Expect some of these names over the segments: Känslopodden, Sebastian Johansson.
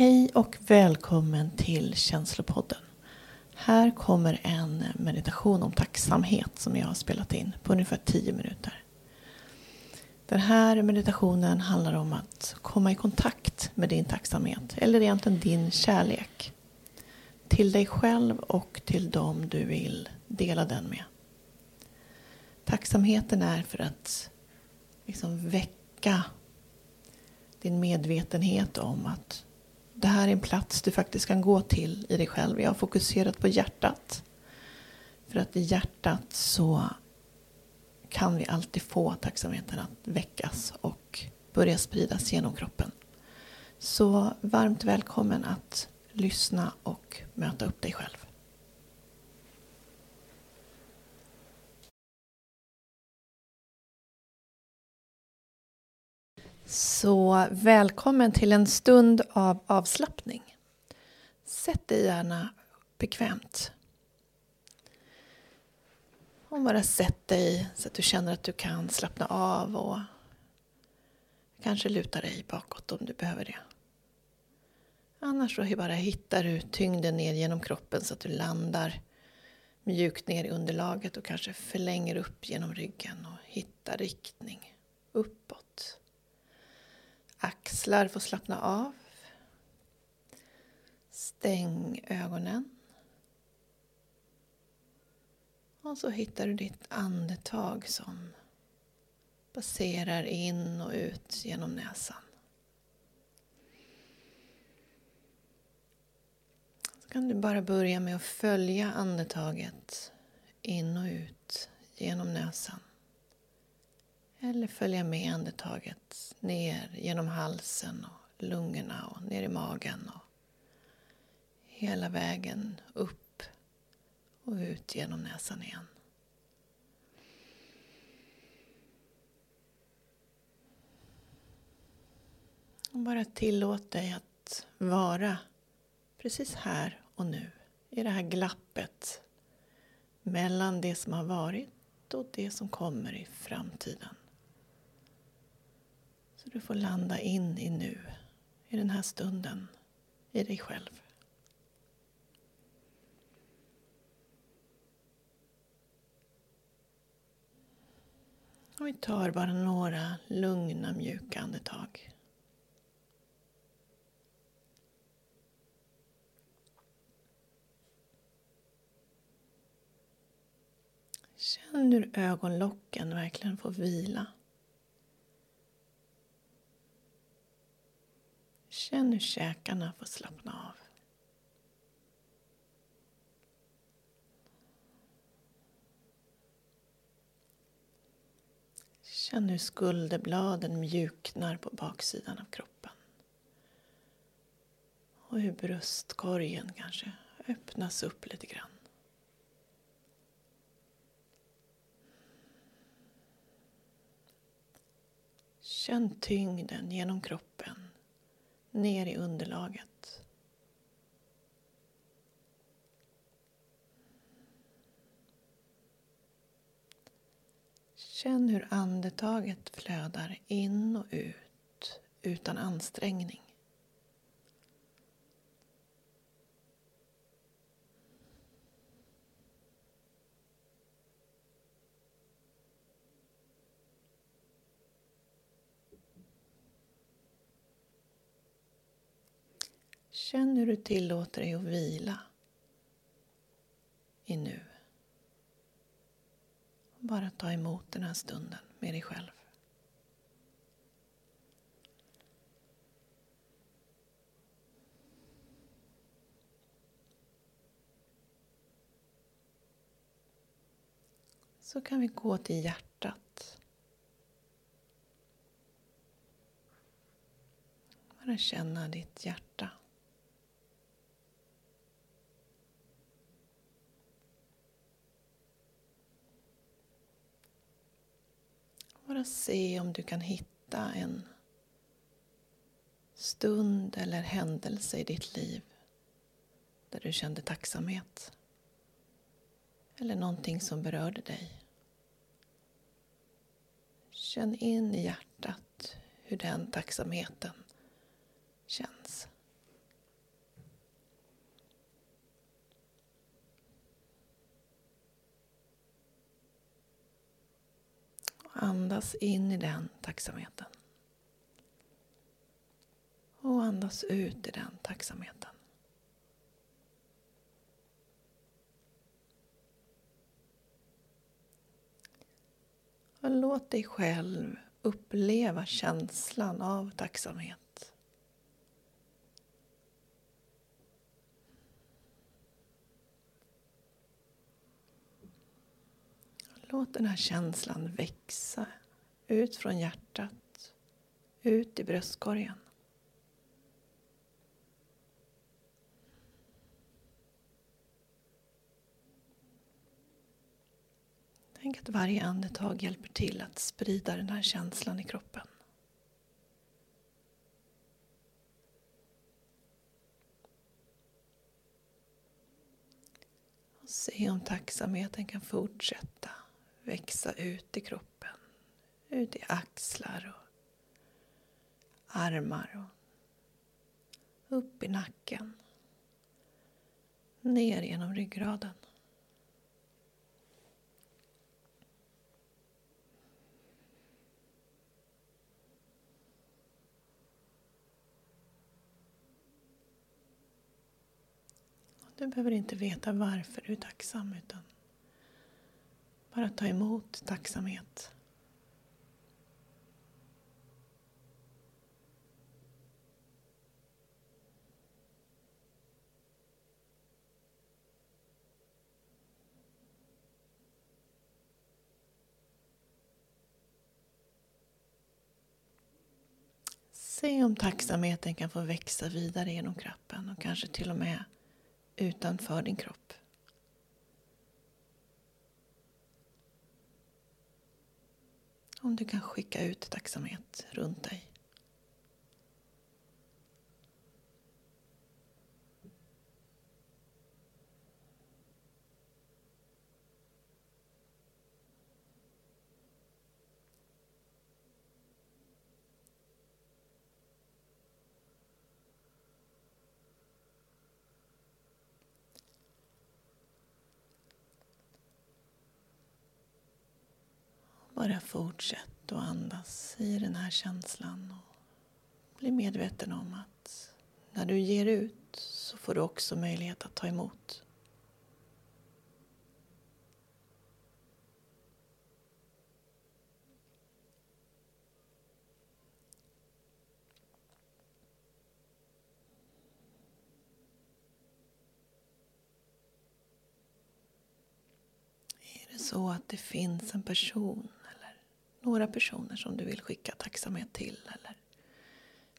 Hej och välkommen till Känslopodden. Här kommer en meditation om tacksamhet som jag har spelat in på ungefär 10 minuter. Den här meditationen handlar om att komma i kontakt med din tacksamhet, eller egentligen din kärlek. Till dig själv och till dem du vill dela den med. Tacksamheten är för att liksom väcka din medvetenhet om att det här är en plats du faktiskt kan gå till i dig själv. Jag har fokuserat på hjärtat. För att i hjärtat så kan vi alltid få tacksamheten att väckas och börja spridas genom kroppen. Så varmt välkommen att lyssna och möta upp dig själv. Så välkommen till en stund av avslappning. Sätt dig gärna bekvämt. Och bara sätt dig så att du känner att du kan slappna av och kanske luta dig bakåt om du behöver det. Annars så bara hittar du tyngden ner genom kroppen så att du landar mjukt ner i underlaget och kanske förlänger upp genom ryggen och hittar riktning uppåt. Axlar får slappna av. Stäng ögonen. Och så hittar du ditt andetag som passerar in och ut genom näsan. Så kan du bara börja med att följa andetaget in och ut genom näsan. Eller följa med andetaget ner genom halsen och lungorna och ner i magen och hela vägen upp och ut genom näsan igen. Och bara tillåt dig att vara precis här och nu i det här glappet mellan det som har varit och det som kommer i framtiden. Så du får landa in i nu, i den här stunden, i dig själv. Och vi tar bara några lugna, mjuka andetag. Känn hur ögonlocken verkligen får vila. Känn hur käkarna får slappna av. Känn hur skulderbladen mjuknar på baksidan av kroppen. Och hur bröstkorgen kanske öppnas upp lite grann. Känn tyngden genom kroppen. Ner i underlaget. Känn hur andetaget flödar in och ut utan ansträngning. Känn hur du tillåter dig att vila i nu. Bara ta emot den här stunden med dig själv. Så kan vi gå till hjärtat. Bara känna ditt hjärta. Bara se om du kan hitta en stund eller händelse i ditt liv där du kände tacksamhet. Eller någonting som berörde dig. Känn in i hjärtat hur den tacksamheten känns. Andas in i den tacksamheten. Och andas ut i den tacksamheten. Och låt dig själv uppleva känslan av tacksamhet. Låt den här känslan växa ut från hjärtat, ut i bröstkorgen. Tänk att varje andetag hjälper till att sprida den här känslan i kroppen. Och se om tacksamheten kan fortsätta växa ut i kroppen. Ut i axlar och armar. Och upp i nacken. Ner genom ryggraden. Du behöver inte veta varför du är tacksam, utan bara ta emot tacksamhet. Se om tacksamheten kan få växa vidare genom kroppen och kanske till och med utanför din kropp. Om du kan skicka ut tacksamhet runt dig. Bara fortsätt att andas i den här känslan och bli medveten om att när du ger ut så får du också möjlighet att ta emot. Är det så att det finns en person, några personer som du vill skicka tacksamhet till eller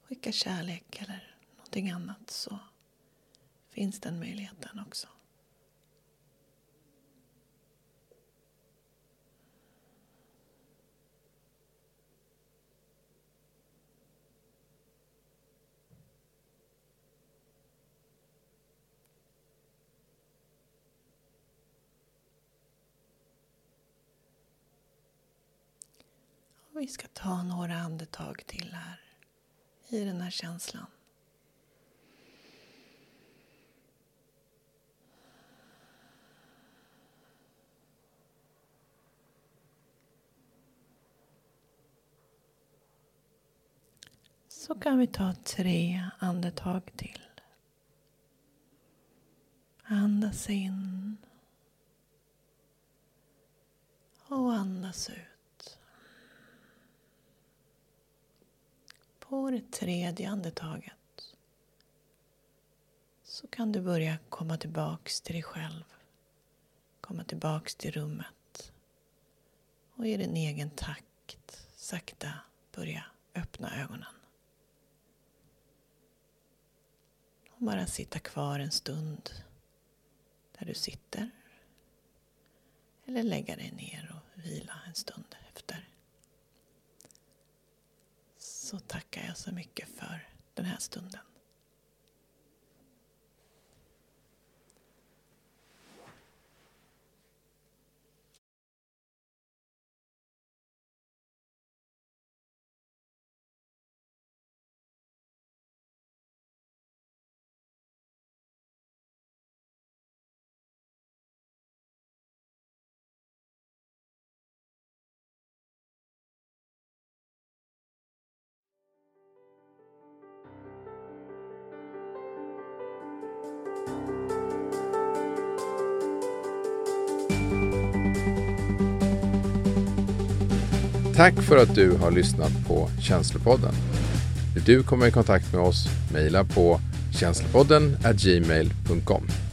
skicka kärlek eller någonting annat, så finns den möjligheten också. Vi ska ta några andetag till här i den här känslan. Så kan vi ta 3 andetag till. Andas in och andas ut. På det 3:e andetaget så kan du börja komma tillbaks till dig själv. Komma tillbaks till rummet. Och i din egen takt sakta börja öppna ögonen. Och bara sitta kvar en stund där du sitter. Eller lägga dig ner och vila en stund efter. Så tackar jag så mycket för den här stunden. Tack för att du har lyssnat på Känslopodden. När du kommer i kontakt med oss, mejla på känslopodden@gmail.com.